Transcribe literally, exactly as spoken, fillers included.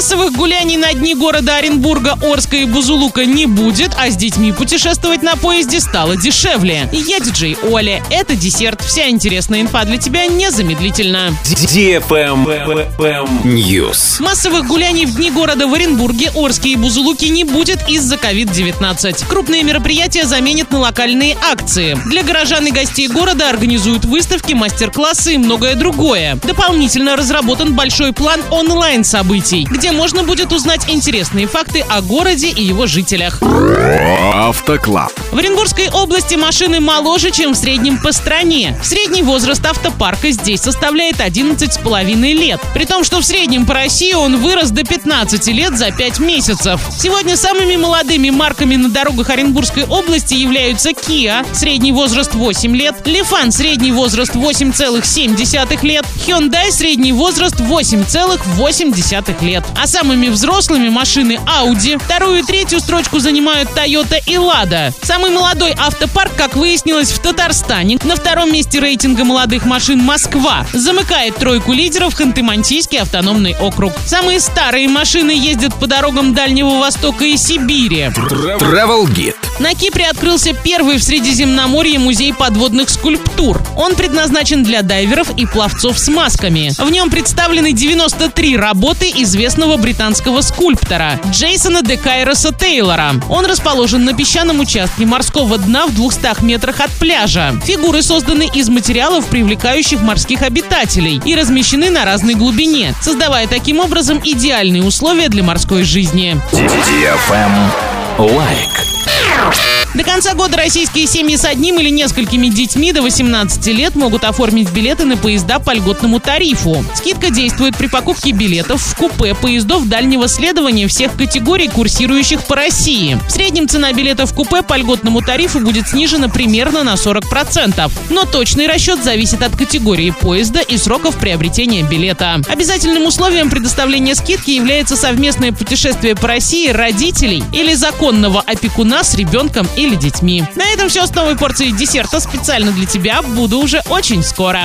Массовых гуляний на дни города Оренбурга, Орска и Бузулука не будет, а с детьми путешествовать на поезде стало дешевле. И я диджей Оля. Это десерт. Вся интересная инфа для тебя незамедлительно. News. Массовых гуляний в дни города в Оренбурге, Орске и Бузулуке не будет из-за ковид девятнадцать. Крупные мероприятия заменят на локальные акции. Для горожан и гостей города организуют выставки, мастер-классы и многое другое. Дополнительно разработан большой план онлайн-событий, где можно будет узнать интересные факты о городе и его жителях. Автоклаб. В Оренбургской области машины моложе, чем в среднем по стране. Средний возраст автопарка здесь составляет одиннадцать с половиной лет. При том, что в среднем по России он вырос до пятнадцати лет за пять месяцев. Сегодня самыми молодыми марками на дорогах Оренбургской области являются Kia, средний возраст восемь лет, Lifan, средний возраст восемь целых семь десятых лет, Hyundai, средний возраст восемь целых восемь десятых лет. А самыми взрослыми машины Audi, вторую и третью строчку занимают Toyota и Лада. Самый молодой автопарк, как выяснилось, в Татарстане. На втором месте рейтинга молодых машин Москва. Замыкает тройку лидеров Ханты-Мансийский автономный округ. Самые старые машины ездят по дорогам Дальнего Востока и Сибири. Travel Guide. На Кипре открылся первый в Средиземноморье музей подводных скульптур. Он предназначен для дайверов и пловцов с масками. В нем представлены девяносто три работы известного британского скульптора Джейсона Де Кайроса Тейлора. Он расположен на песчаном участке морского дна в двухстах метрах от пляжа. Фигуры созданы из материалов, привлекающих морских обитателей, и размещены на разной глубине, создавая таким образом идеальные условия для морской жизни. Лайк. До конца года российские семьи с одним или несколькими детьми до восемнадцати лет могут оформить билеты на поезда по льготному тарифу. Скидка действует при покупке билетов в купе поездов дальнего следования всех категорий, курсирующих по России. В среднем цена билетов в купе по льготному тарифу будет снижена примерно на сорок процентов. Но точный расчет зависит от категории поезда и сроков приобретения билета. Обязательным условием предоставления скидки является совместное путешествие по России родителей или законного опекуна с ребенком или детьми. На этом все с новой порцией десерта специально для тебя. Буду уже очень скоро.